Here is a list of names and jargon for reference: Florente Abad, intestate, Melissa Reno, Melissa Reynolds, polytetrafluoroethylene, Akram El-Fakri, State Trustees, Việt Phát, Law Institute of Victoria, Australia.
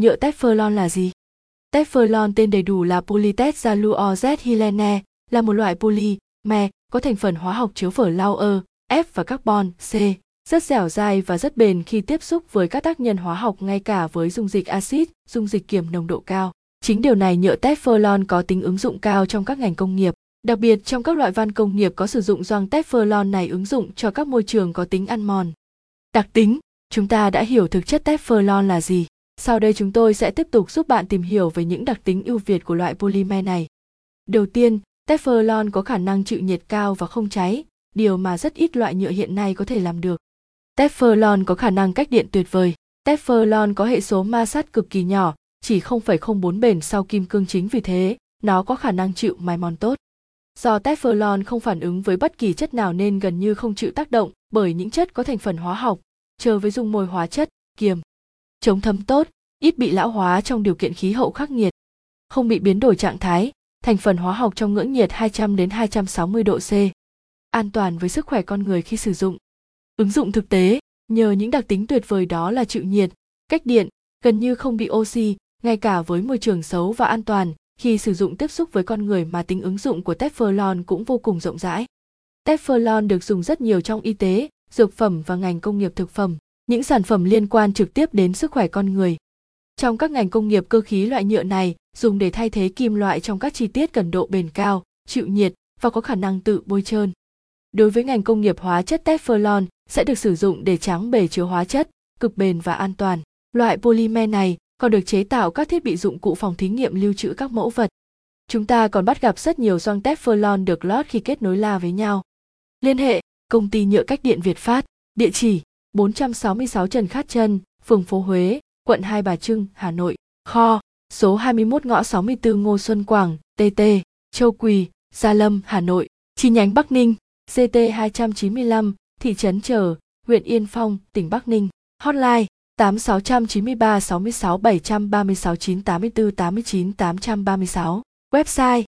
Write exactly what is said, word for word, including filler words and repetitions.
Nhựa Teflon là gì? Teflon tên đầy đủ là polytetrafluoroethylene, là một loại polymer có thành phần hóa học chứa fluor, F và carbon, C, rất dẻo dai và rất bền khi tiếp xúc với các tác nhân hóa học ngay cả với dung dịch axit, dung dịch kiềm nồng độ cao. Chính điều này nhựa Teflon có tính ứng dụng cao trong các ngành công nghiệp, đặc biệt trong các loại van công nghiệp có sử dụng gioăng Teflon này ứng dụng cho các môi trường có tính ăn mòn. Đặc tính, chúng ta đã hiểu thực chất Teflon là gì. Sau đây chúng tôi sẽ tiếp tục giúp bạn tìm hiểu về những đặc tính ưu việt của loại polymer này. Đầu tiên, Teflon có khả năng chịu nhiệt cao và không cháy, điều mà rất ít loại nhựa hiện nay có thể làm được. Teflon có khả năng cách điện tuyệt vời. Teflon có hệ số ma sát cực kỳ nhỏ, chỉ không phẩy không bốn bền sau kim cương, chính vì thế nó có khả năng chịu mài mòn tốt. Do Teflon không phản ứng với bất kỳ chất nào nên gần như không chịu tác động bởi những chất có thành phần hóa học, trừ với dung môi hóa chất, kiềm. Chống thấm tốt, ít bị lão hóa trong điều kiện khí hậu khắc nghiệt. Không bị biến đổi trạng thái, thành phần hóa học trong ngưỡng nhiệt hai trăm đến hai trăm sáu mươi độ C. An toàn với sức khỏe con người khi sử dụng. Ứng dụng thực tế, nhờ những đặc tính tuyệt vời đó là chịu nhiệt, cách điện, gần như không bị oxy, ngay cả với môi trường xấu và an toàn, khi sử dụng tiếp xúc với con người mà tính ứng dụng của Teflon cũng vô cùng rộng rãi. Teflon được dùng rất nhiều trong y tế, dược phẩm và ngành công nghiệp thực phẩm, những sản phẩm liên quan trực tiếp đến sức khỏe con người. Trong các ngành công nghiệp cơ khí, loại nhựa này dùng để thay thế kim loại trong các chi tiết cần độ bền cao, chịu nhiệt và có khả năng tự bôi trơn. Đối với ngành công nghiệp hóa chất, Teflon sẽ được sử dụng để tráng bề chứa hóa chất, cực bền và an toàn. Loại polymer này còn được chế tạo các thiết bị, dụng cụ phòng thí nghiệm lưu trữ các mẫu vật. Chúng ta còn bắt gặp rất nhiều gioăng Teflon được lót khi kết nối la với nhau. Liên hệ: Công ty nhựa cách điện Việt Phát, địa chỉ bốn trăm sáu mươi sáu Trần Khát Trân, phường Phố Huế, quận Hai Bà Trưng, Hà Nội, kho số hai mươi mốt ngõ sáu mươi tư Ngô Xuân Quảng, tê tê, Châu Quỳ, Gia Lâm, Hà Nội, chi nhánh Bắc Ninh, xê tê hai trăm chín mươi lăm, thị trấn Trở, huyện Yên Phong, tỉnh Bắc Ninh, hotline tám sáu chín ba sáu sáu bảy ba sáu chín tám bốn tám chín tám ba sáu, website